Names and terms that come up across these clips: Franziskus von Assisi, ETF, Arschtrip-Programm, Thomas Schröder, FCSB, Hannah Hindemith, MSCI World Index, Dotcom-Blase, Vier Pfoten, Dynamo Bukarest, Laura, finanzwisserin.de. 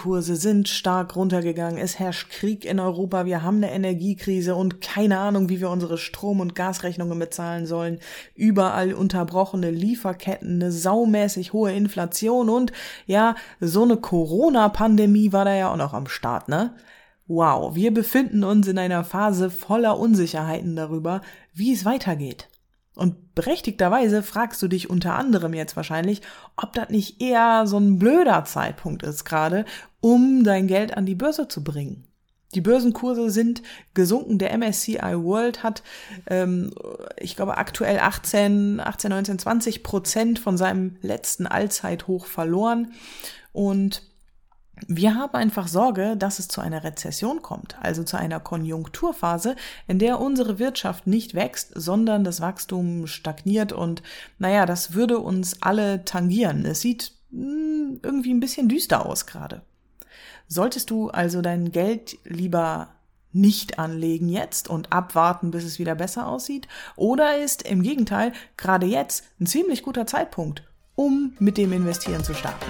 Aktienkurse sind stark runtergegangen, es herrscht Krieg in Europa, wir haben eine Energiekrise und keine Ahnung, wie wir unsere Strom- und Gasrechnungen bezahlen sollen, überall unterbrochene Lieferketten, eine saumäßig hohe Inflation und ja, so eine Corona-Pandemie war da ja auch noch am Start, ne? Wow, wir befinden uns in einer Phase voller Unsicherheiten darüber, wie es weitergeht. Und berechtigterweise fragst du dich unter anderem jetzt wahrscheinlich, ob das nicht eher so ein blöder Zeitpunkt ist gerade, um dein Geld an die Börse zu bringen. Die Börsenkurse sind gesunken. Der MSCI World hat, ich glaube, aktuell 18, 19, 20% von seinem letzten Allzeithoch verloren. Und wir haben einfach Sorge, dass es zu einer Rezession kommt, also zu einer Konjunkturphase, in der unsere Wirtschaft nicht wächst, sondern das Wachstum stagniert und naja, das würde uns alle tangieren. Es sieht irgendwie ein bisschen düster aus gerade. Solltest du also dein Geld lieber nicht anlegen jetzt und abwarten, bis es wieder besser aussieht? Oder ist im Gegenteil gerade jetzt ein ziemlich guter Zeitpunkt, um mit dem Investieren zu starten?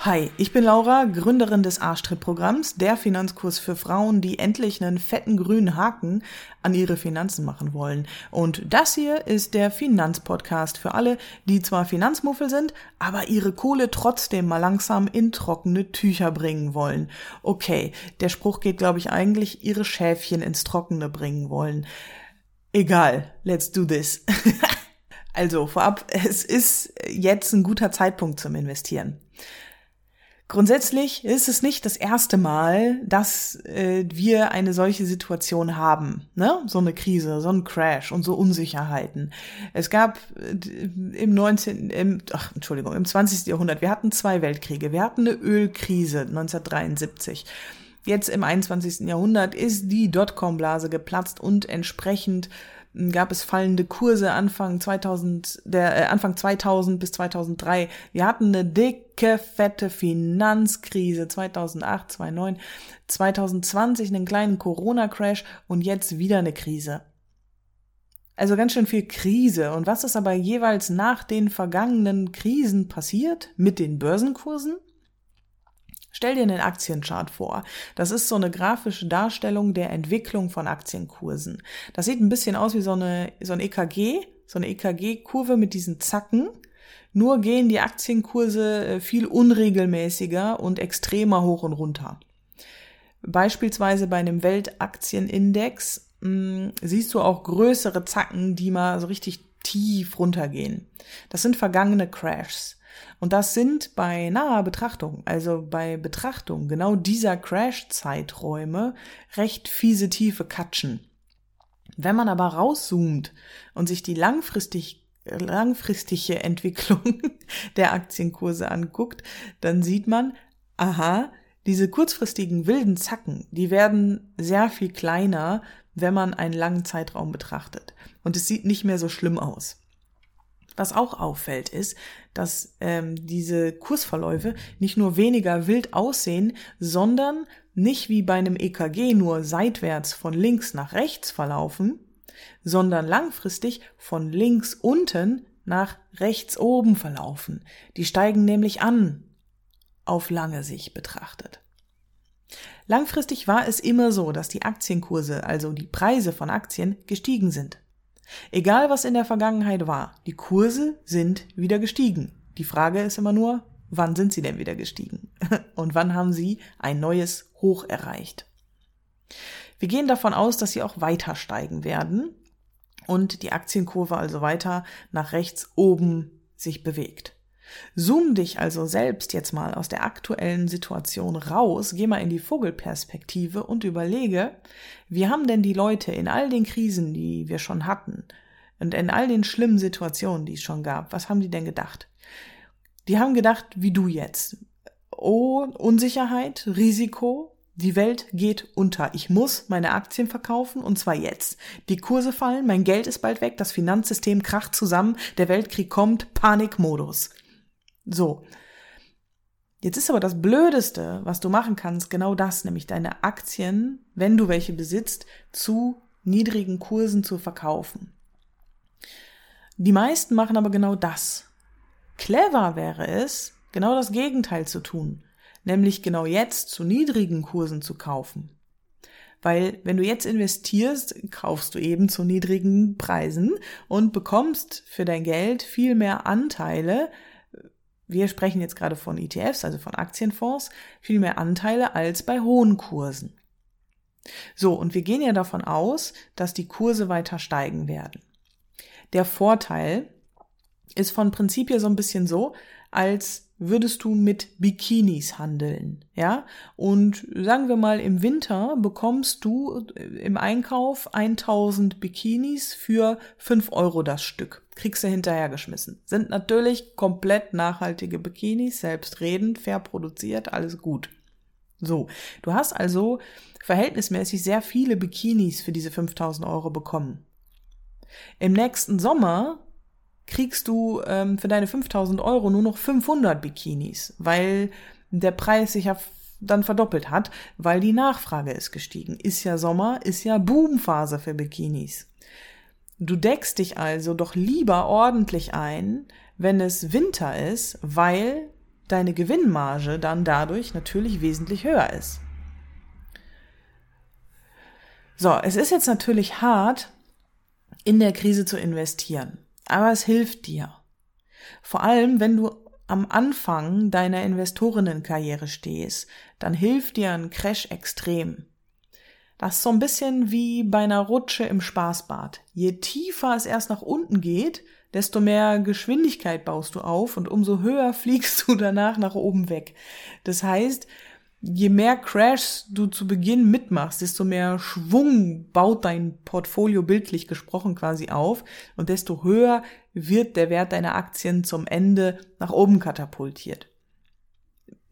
Hi, ich bin Laura, Gründerin des Arschtrip-Programms, der Finanzkurs für Frauen, die endlich einen fetten grünen Haken an ihre Finanzen machen wollen. Und das hier ist der Finanzpodcast für alle, die zwar Finanzmuffel sind, aber ihre Kohle trotzdem mal langsam in trockene Tücher bringen wollen. Okay, der Spruch geht, glaube ich, eigentlich, ihre Schäfchen ins Trockene bringen wollen. Egal, let's do this. Also vorab, es ist jetzt ein guter Zeitpunkt zum Investieren. Grundsätzlich ist es nicht das erste Mal, dass wir eine solche Situation haben, ne? So eine Krise, so ein Crash und so Unsicherheiten. Es gab im 20. Jahrhundert, wir hatten 2 Weltkriege, wir hatten eine Ölkrise 1973. Jetzt im 21. Jahrhundert ist die Dotcom-Blase geplatzt und entsprechend gab es fallende Kurse Anfang 2000 bis 2003. Wir hatten eine dicke, fette Finanzkrise 2008, 2009, 2020 einen kleinen Corona-Crash und jetzt wieder eine Krise. Also ganz schön viel Krise. Und was ist aber jeweils nach den vergangenen Krisen passiert mit den Börsenkursen? Stell dir einen Aktienchart vor. Das ist so eine grafische Darstellung der Entwicklung von Aktienkursen. Das sieht ein bisschen aus wie so eine EKG-Kurve mit diesen Zacken. Nur gehen die Aktienkurse viel unregelmäßiger und extremer hoch und runter. Beispielsweise bei einem Weltaktienindex siehst du auch größere Zacken, die mal so richtig tief runtergehen. Das sind vergangene Crashs. Und das sind bei naher Betrachtung, also bei Betrachtung genau dieser Crash-Zeiträume, recht fiese tiefe Katschen. Wenn man aber rauszoomt und sich die langfristige Entwicklung der Aktienkurse anguckt, dann sieht man, aha, diese kurzfristigen wilden Zacken, die werden sehr viel kleiner, wenn man einen langen Zeitraum betrachtet. Und es sieht nicht mehr so schlimm aus. Was auch auffällt, ist, dass diese Kursverläufe nicht nur weniger wild aussehen, sondern nicht wie bei einem EKG nur seitwärts von links nach rechts verlaufen, sondern langfristig von links unten nach rechts oben verlaufen. Die steigen nämlich an, auf lange Sicht betrachtet. Langfristig war es immer so, dass die Aktienkurse, also die Preise von Aktien, gestiegen sind. Egal, was in der Vergangenheit war, die Kurse sind wieder gestiegen. Die Frage ist immer nur, wann sind sie denn wieder gestiegen? Und wann haben sie ein neues Hoch erreicht? Wir gehen davon aus, dass sie auch weiter steigen werden und die Aktienkurve also weiter nach rechts oben sich bewegt. Zoom dich also selbst jetzt mal aus der aktuellen Situation raus, geh mal in die Vogelperspektive und überlege, wie haben denn die Leute in all den Krisen, die wir schon hatten und in all den schlimmen Situationen, die es schon gab, was haben die denn gedacht? Die haben gedacht, wie du jetzt. Oh, Unsicherheit, Risiko, die Welt geht unter. Ich muss meine Aktien verkaufen und zwar jetzt. Die Kurse fallen, mein Geld ist bald weg, das Finanzsystem kracht zusammen, der Weltkrieg kommt, Panikmodus. So, Jetzt ist aber das Blödeste, was du machen kannst, genau das, nämlich deine Aktien, wenn du welche besitzt, zu niedrigen Kursen zu verkaufen. Die meisten machen aber genau das. Clever wäre es, genau das Gegenteil zu tun, nämlich genau jetzt zu niedrigen Kursen zu kaufen. Weil wenn du jetzt investierst, kaufst du eben zu niedrigen Preisen und bekommst für dein Geld viel mehr Anteile. Wir sprechen jetzt gerade von ETFs, also von Aktienfonds, viel mehr Anteile als bei hohen Kursen. So, und wir gehen ja davon aus, dass die Kurse weiter steigen werden. Der Vorteil ist von Prinzip her so ein bisschen so, als würdest du mit Bikinis handeln, ja? Und sagen wir mal, im Winter bekommst du im Einkauf 1000 Bikinis für 5 € das Stück. Kriegst du hinterhergeschmissen. Sind natürlich komplett nachhaltige Bikinis, selbstredend, fair produziert, alles gut. So, du hast also verhältnismäßig sehr viele Bikinis für diese 5.000 € bekommen. Im nächsten Sommer kriegst du für deine 5.000 € nur noch 500 Bikinis, weil der Preis sich ja dann verdoppelt hat, weil die Nachfrage ist gestiegen. Ist ja Sommer, ist ja Boomphase für Bikinis. Du deckst dich also doch lieber ordentlich ein, wenn es Winter ist, weil deine Gewinnmarge dann dadurch natürlich wesentlich höher ist. So, es ist jetzt natürlich hart, in der Krise zu investieren. Aber es hilft dir. Vor allem, wenn du am Anfang deiner Investorinnenkarriere stehst, dann hilft dir ein Crash extrem. Das ist so ein bisschen wie bei einer Rutsche im Spaßbad. Je tiefer es erst nach unten geht, desto mehr Geschwindigkeit baust du auf und umso höher fliegst du danach nach oben weg. Das heißt, je mehr Crashs du zu Beginn mitmachst, desto mehr Schwung baut dein Portfolio bildlich gesprochen quasi auf und desto höher wird der Wert deiner Aktien zum Ende nach oben katapultiert.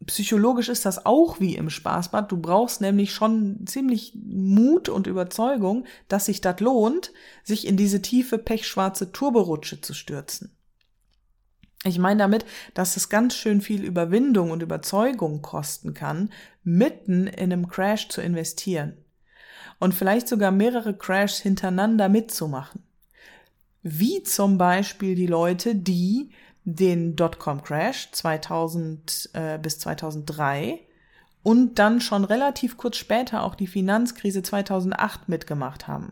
Psychologisch ist das auch wie im Spaßbad. Du brauchst nämlich schon ziemlich Mut und Überzeugung, dass sich das lohnt, sich in diese tiefe, pechschwarze Turborutsche zu stürzen. Ich meine damit, dass es ganz schön viel Überwindung und Überzeugung kosten kann, mitten in einem Crash zu investieren und vielleicht sogar mehrere Crashs hintereinander mitzumachen. Wie zum Beispiel die Leute, die den Dotcom-Crash 2000 bis 2003 und dann schon relativ kurz später auch die Finanzkrise 2008 mitgemacht haben.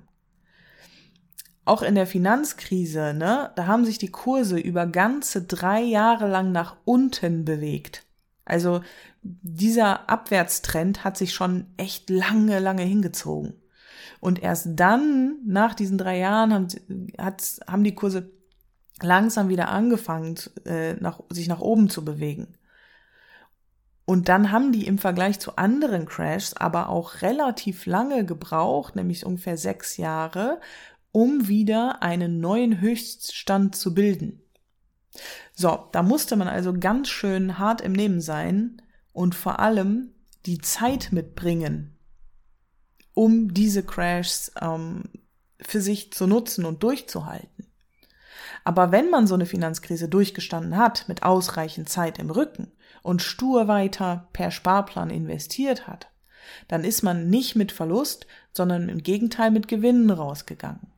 Auch in der Finanzkrise, ne, da haben sich die Kurse über ganze 3 Jahre lang nach unten bewegt. Also dieser Abwärtstrend hat sich schon echt lange, lange hingezogen. Und erst dann, nach diesen 3 Jahren, haben die Kurse langsam wieder angefangen, sich nach oben zu bewegen. Und dann haben die im Vergleich zu anderen Crashs aber auch relativ lange gebraucht, nämlich ungefähr 6 Jahre, um wieder einen neuen Höchststand zu bilden. So, da musste man also ganz schön hart im Nehmen sein und vor allem die Zeit mitbringen, um diese Crashs für sich zu nutzen und durchzuhalten. Aber wenn man so eine Finanzkrise durchgestanden hat, mit ausreichend Zeit im Rücken und stur weiter per Sparplan investiert hat, dann ist man nicht mit Verlust, sondern im Gegenteil mit Gewinnen rausgegangen.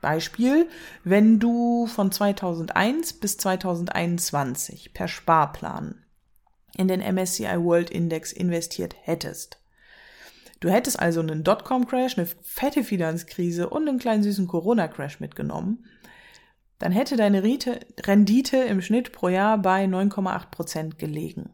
Beispiel, wenn du von 2001 bis 2021 per Sparplan in den MSCI World Index investiert hättest. Du hättest also einen Dotcom-Crash, eine fette Finanzkrise und einen kleinen süßen Corona-Crash mitgenommen. Dann hätte deine Rendite im Schnitt pro Jahr bei 9,8% gelegen.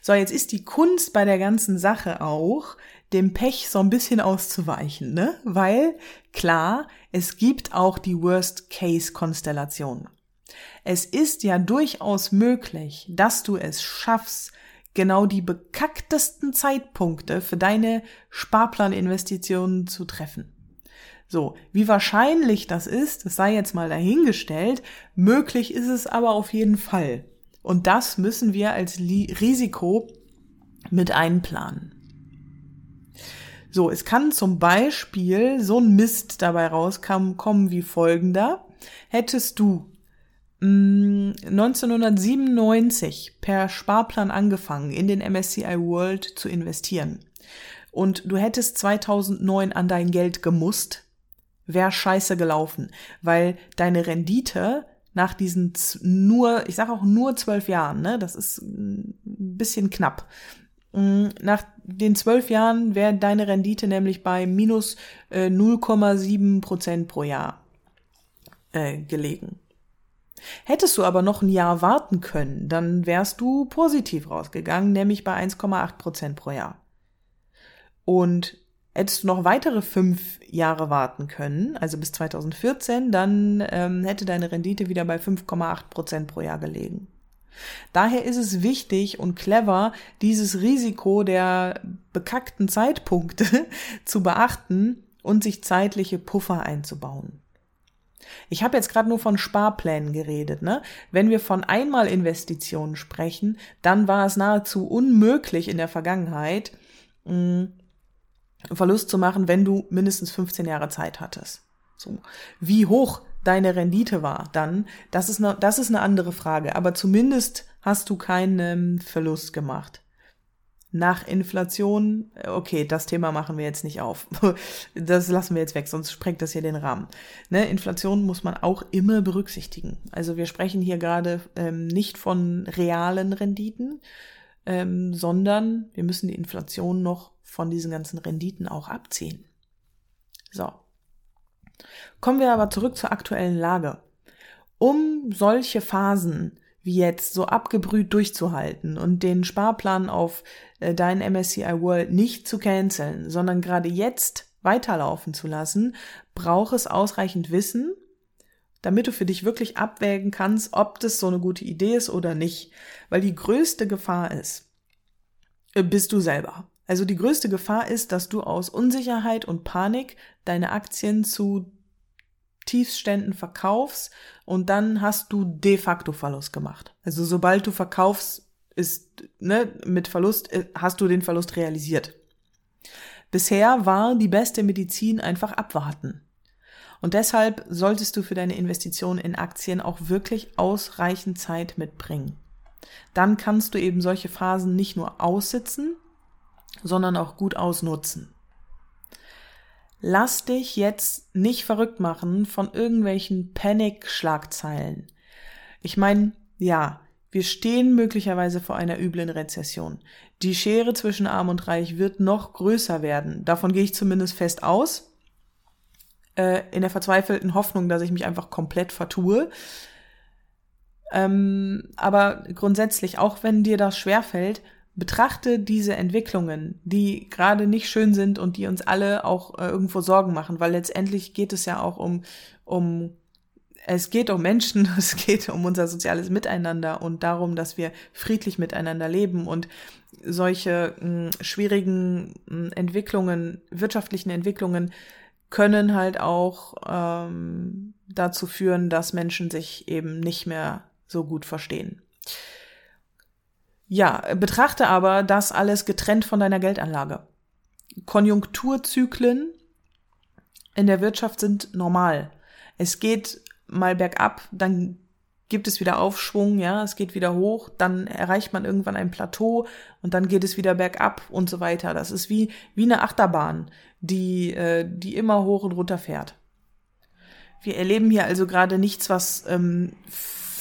So, jetzt ist die Kunst bei der ganzen Sache auch, dem Pech so ein bisschen auszuweichen, ne? Weil, klar, es gibt auch die Worst-Case-Konstellation. Es ist ja durchaus möglich, dass du es schaffst, genau die bekacktesten Zeitpunkte für deine Sparplaninvestitionen zu treffen. So, wie wahrscheinlich das ist, das sei jetzt mal dahingestellt, möglich ist es aber auf jeden Fall. Und das müssen wir als Risiko mit einplanen. So, es kann zum Beispiel so ein Mist dabei rauskommen wie folgender. Hättest du 1997 per Sparplan angefangen, in den MSCI World zu investieren und du hättest 2009 an dein Geld gemusst, wäre scheiße gelaufen, weil deine Rendite nach diesen nur, ich sage auch nur 12 Jahren, ne, das ist ein bisschen knapp. Nach den 12 Jahren wäre deine Rendite nämlich bei minus 0,7% pro Jahr gelegen. Hättest du aber noch ein Jahr warten können, dann wärst du positiv rausgegangen, nämlich bei 1,8% pro Jahr. Und hättest du noch weitere 5 Jahre warten können, also bis 2014, dann hätte deine Rendite wieder bei 5,8% pro Jahr gelegen. Daher ist es wichtig und clever, dieses Risiko der bekackten Zeitpunkte zu beachten und sich zeitliche Puffer einzubauen. Ich habe jetzt gerade nur von Sparplänen geredet, ne? Wenn wir von Einmalinvestitionen sprechen, dann war es nahezu unmöglich in der Vergangenheit, Verlust zu machen, wenn du mindestens 15 Jahre Zeit hattest. So. Wie hoch deine Rendite war dann, das ist eine andere Frage, aber zumindest hast du keinen Verlust gemacht. Nach Inflation, okay, das Thema machen wir jetzt nicht auf. Das lassen wir jetzt weg, sonst sprengt das hier den Rahmen. Ne? Inflation muss man auch immer berücksichtigen. Also wir sprechen hier gerade nicht von realen Renditen, sondern wir müssen die Inflation noch von diesen ganzen Renditen auch abziehen. So. Kommen wir aber zurück zur aktuellen Lage. Um solche Phasen wie jetzt so abgebrüht durchzuhalten und den Sparplan auf deinen MSCI World nicht zu canceln, sondern gerade jetzt weiterlaufen zu lassen, braucht es ausreichend Wissen, damit du für dich wirklich abwägen kannst, ob das so eine gute Idee ist oder nicht. Weil die größte Gefahr ist, bist du selber. Also die größte Gefahr ist, dass du aus Unsicherheit und Panik deine Aktien zu Tiefsständen verkaufst und dann hast du de facto Verlust gemacht. Also sobald du verkaufst, ist, ne, mit Verlust, hast du den Verlust realisiert. Bisher war die beste Medizin einfach abwarten. Und deshalb solltest du für deine Investition in Aktien auch wirklich ausreichend Zeit mitbringen. Dann kannst du eben solche Phasen nicht nur aussitzen, sondern auch gut ausnutzen. Lass dich jetzt nicht verrückt machen von irgendwelchen Panik-Schlagzeilen. Ich meine, ja, wir stehen möglicherweise vor einer üblen Rezession. Die Schere zwischen Arm und Reich wird noch größer werden. Davon gehe ich zumindest fest aus. In der verzweifelten Hoffnung, dass ich mich einfach komplett vertue. Aber grundsätzlich, auch wenn dir das schwerfällt, betrachte diese Entwicklungen, die gerade nicht schön sind und die uns alle auch irgendwo Sorgen machen, weil letztendlich geht es ja auch es geht um Menschen, es geht um unser soziales Miteinander und darum, dass wir friedlich miteinander leben und solche schwierigen Entwicklungen, wirtschaftlichen Entwicklungen können halt auch dazu führen, dass Menschen sich eben nicht mehr so gut verstehen. Ja, betrachte aber das alles getrennt von deiner Geldanlage. Konjunkturzyklen in der Wirtschaft sind normal. Es geht mal bergab, dann gibt es wieder Aufschwung, ja, es geht wieder hoch, dann erreicht man irgendwann ein Plateau und dann geht es wieder bergab und so weiter. Das ist wie eine Achterbahn, die immer hoch und runter fährt. Wir erleben hier also gerade nichts, was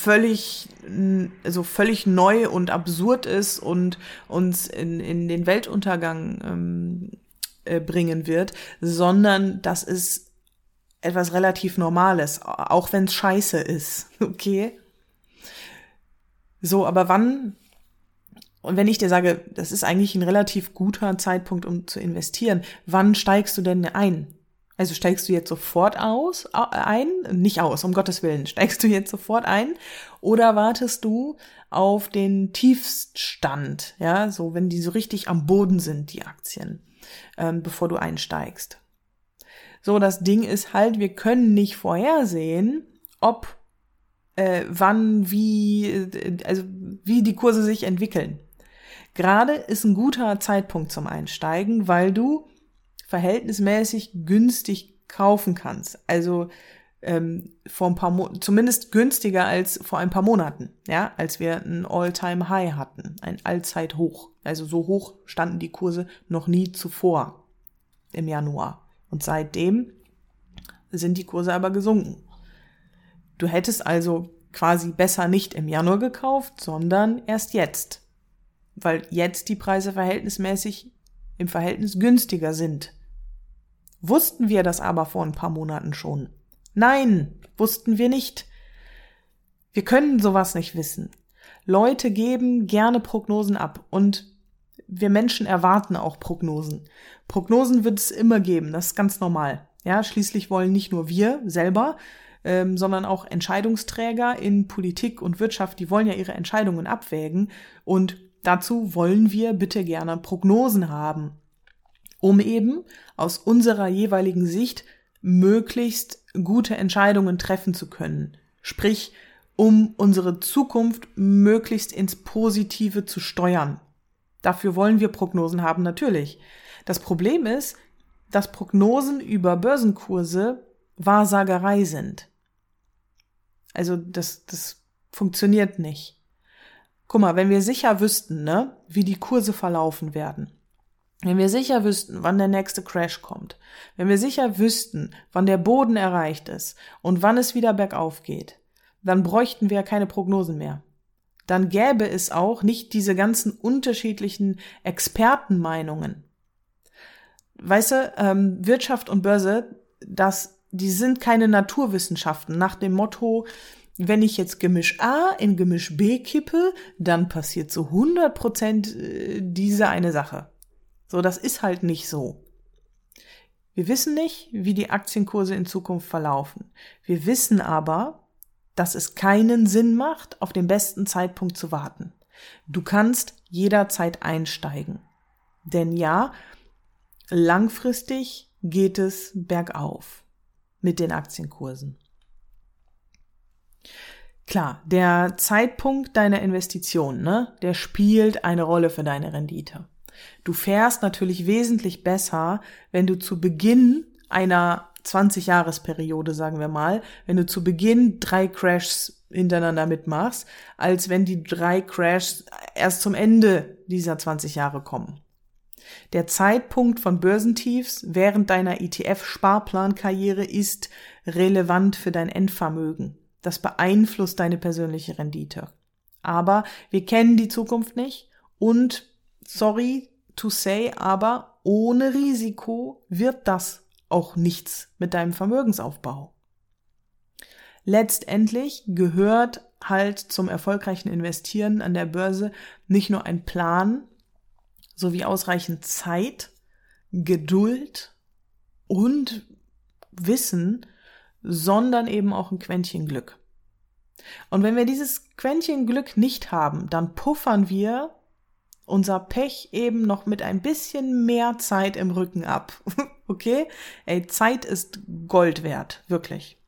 völlig neu und absurd ist und uns in den Weltuntergang bringen wird, sondern das ist etwas relativ Normales, auch wenn es scheiße ist, okay? So, aber wann, und wenn ich dir sage, das ist eigentlich ein relativ guter Zeitpunkt, um zu investieren, wann steigst du denn ein? Also steigst du jetzt sofort um Gottes Willen, steigst du jetzt sofort ein oder wartest du auf den Tiefstand, ja, so wenn die so richtig am Boden sind, die Aktien, bevor du einsteigst. So, das Ding ist halt, wir können nicht vorhersehen, ob, wie die Kurse sich entwickeln. Gerade ist ein guter Zeitpunkt zum Einsteigen, weil du verhältnismäßig günstig kaufen kannst. Also vor ein paar zumindest günstiger als vor ein paar Monaten, ja, als wir ein All-Time-High hatten, ein Allzeithoch. Also so hoch standen die Kurse noch nie zuvor im Januar. Und seitdem sind die Kurse aber gesunken. Du hättest also quasi besser nicht im Januar gekauft, sondern erst jetzt, weil jetzt die Preise verhältnismäßig im Verhältnis günstiger sind. Wussten wir das aber vor ein paar Monaten schon? Nein, wussten wir nicht. Wir können sowas nicht wissen. Leute geben gerne Prognosen ab und wir Menschen erwarten auch Prognosen. Prognosen wird es immer geben, das ist ganz normal. Ja, schließlich wollen nicht nur wir selber, sondern auch Entscheidungsträger in Politik und Wirtschaft, die wollen ja ihre Entscheidungen abwägen und dazu wollen wir bitte gerne Prognosen haben, um eben aus unserer jeweiligen Sicht möglichst gute Entscheidungen treffen zu können. Sprich, um unsere Zukunft möglichst ins Positive zu steuern. Dafür wollen wir Prognosen haben, natürlich. Das Problem ist, dass Prognosen über Börsenkurse Wahrsagerei sind. Also das funktioniert nicht. Guck mal, wenn wir sicher wüssten, ne, wie die Kurse verlaufen werden, wenn wir sicher wüssten, wann der nächste Crash kommt, wenn wir sicher wüssten, wann der Boden erreicht ist und wann es wieder bergauf geht, dann bräuchten wir keine Prognosen mehr. Dann gäbe es auch nicht diese ganzen unterschiedlichen Expertenmeinungen. Weißt du, Wirtschaft und Börse, die sind keine Naturwissenschaften nach dem Motto, wenn ich jetzt Gemisch A in Gemisch B kippe, dann passiert zu 100% diese eine Sache. So, das ist halt nicht so. Wir wissen nicht, wie die Aktienkurse in Zukunft verlaufen. Wir wissen aber, dass es keinen Sinn macht, auf den besten Zeitpunkt zu warten. Du kannst jederzeit einsteigen. Denn ja, langfristig geht es bergauf mit den Aktienkursen. Klar, der Zeitpunkt deiner Investition, ne, der spielt eine Rolle für deine Rendite. Du fährst natürlich wesentlich besser, wenn du zu Beginn einer 20-Jahres-Periode, sagen wir mal, wenn du zu Beginn 3 Crashs hintereinander mitmachst, als wenn die 3 Crashs erst zum Ende dieser 20 Jahre kommen. Der Zeitpunkt von Börsentiefs während deiner ETF-Sparplankarriere ist relevant für dein Endvermögen. Das beeinflusst deine persönliche Rendite. Aber wir kennen die Zukunft nicht und sorry to say, aber ohne Risiko wird das auch nichts mit deinem Vermögensaufbau. Letztendlich gehört halt zum erfolgreichen Investieren an der Börse nicht nur ein Plan, sowie ausreichend Zeit, Geduld und Wissen, sondern eben auch ein Quäntchen Glück. Und wenn wir dieses Quäntchen Glück nicht haben, dann puffern wir unser Pech eben noch mit ein bisschen mehr Zeit im Rücken ab. Okay? Ey, Zeit ist Gold wert, wirklich.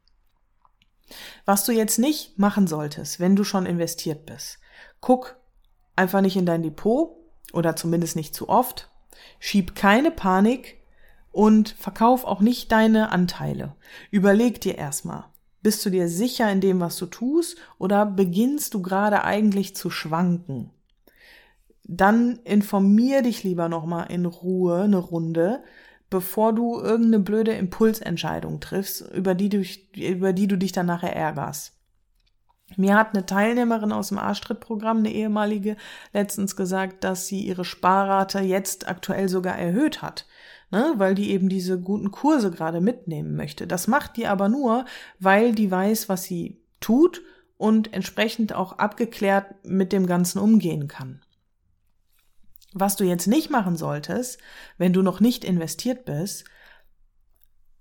Was du jetzt nicht machen solltest, wenn du schon investiert bist, guck einfach nicht in dein Depot oder zumindest nicht zu oft, schieb keine Panik und verkauf auch nicht deine Anteile. Überleg dir erstmal, bist du dir sicher in dem, was du tust oder beginnst du gerade eigentlich zu schwanken? Dann informier dich lieber nochmal in Ruhe eine Runde, bevor du irgendeine blöde Impulsentscheidung triffst, über die du dich dann nachher ärgerst. Mir hat eine Teilnehmerin aus dem Arschtrip-Programm, eine ehemalige, letztens gesagt, dass sie ihre Sparrate jetzt aktuell sogar erhöht hat, ne, weil die eben diese guten Kurse gerade mitnehmen möchte. Das macht die aber nur, weil die weiß, was sie tut und entsprechend auch abgeklärt mit dem Ganzen umgehen kann. Was du jetzt nicht machen solltest, wenn du noch nicht investiert bist,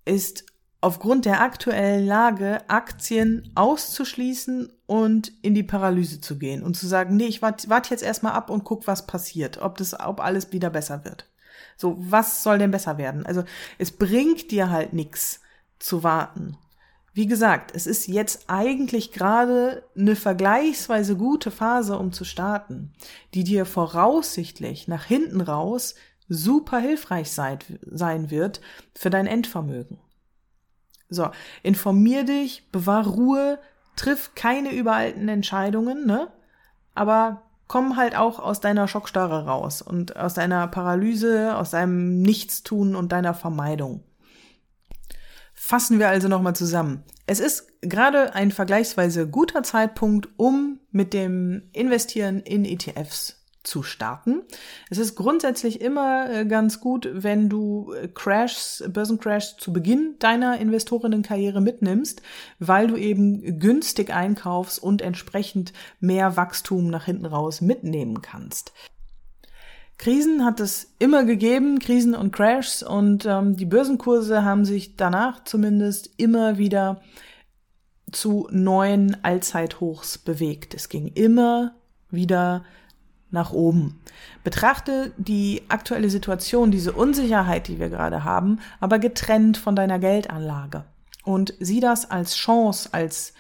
ist aufgrund der aktuellen Lage Aktien auszuschließen und in die Paralyse zu gehen und zu sagen, nee, ich warte jetzt erstmal ab und guck, was passiert, ob alles wieder besser wird. So, was soll denn besser werden? Also, es bringt dir halt nichts zu warten. Wie gesagt, es ist jetzt eigentlich gerade eine vergleichsweise gute Phase, um zu starten, die dir voraussichtlich nach hinten raus super hilfreich sein wird für dein Endvermögen. So, informier dich, bewahr Ruhe, triff keine übereilten Entscheidungen, ne? Aber komm halt auch aus deiner Schockstarre raus und aus deiner Paralyse, aus deinem Nichtstun und deiner Vermeidung. Fassen wir also nochmal zusammen. Es ist gerade ein vergleichsweise guter Zeitpunkt, um mit dem Investieren in ETFs zu starten. Es ist grundsätzlich immer ganz gut, wenn du Börsencrashs zu Beginn deiner Investorinnenkarriere mitnimmst, weil du eben günstig einkaufst und entsprechend mehr Wachstum nach hinten raus mitnehmen kannst. Krisen hat es immer gegeben, Krisen und Crashs, und die Börsenkurse haben sich danach zumindest immer wieder zu neuen Allzeithochs bewegt. Es ging immer wieder nach oben. Betrachte die aktuelle Situation, diese Unsicherheit, die wir gerade haben, aber getrennt von deiner Geldanlage. Und sieh das als Chance, als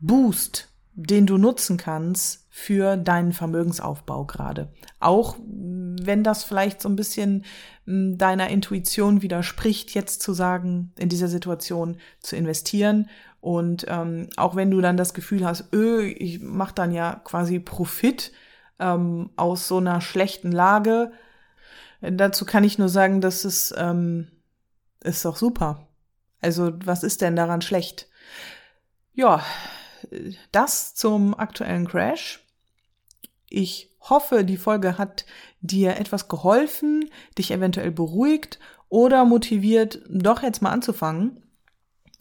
Boost, den du nutzen kannst für deinen Vermögensaufbau gerade. Auch wenn das vielleicht so ein bisschen deiner Intuition widerspricht, jetzt zu sagen, in dieser Situation zu investieren. Und auch wenn du dann das Gefühl hast, ich mache dann ja quasi Profit aus so einer schlechten Lage. Dazu kann ich nur sagen, das ist doch super. Also was ist denn daran schlecht? Ja, das zum aktuellen Crash. Ich hoffe, die Folge hat dir etwas geholfen, dich eventuell beruhigt oder motiviert, doch jetzt mal anzufangen.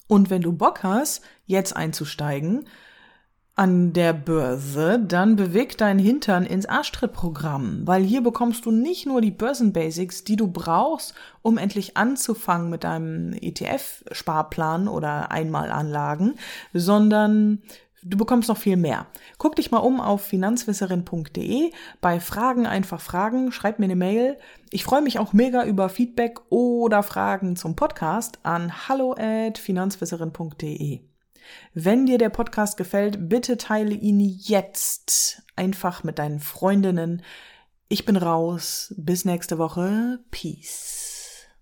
Und wenn du Bock hast, jetzt einzusteigen an der Börse, dann beweg deinen Hintern ins Arschtritt-Programm, weil hier bekommst du nicht nur die Börsenbasics, die du brauchst, um endlich anzufangen mit deinem ETF-Sparplan oder Einmalanlagen, sondern du bekommst noch viel mehr. Guck dich mal um auf finanzwisserin.de. Bei Fragen einfach fragen, schreib mir eine Mail. Ich freue mich auch mega über Feedback oder Fragen zum Podcast an hallo@finanzwisserin.de. Wenn dir der Podcast gefällt, bitte teile ihn jetzt einfach mit deinen Freundinnen. Ich bin raus. Bis nächste Woche. Peace.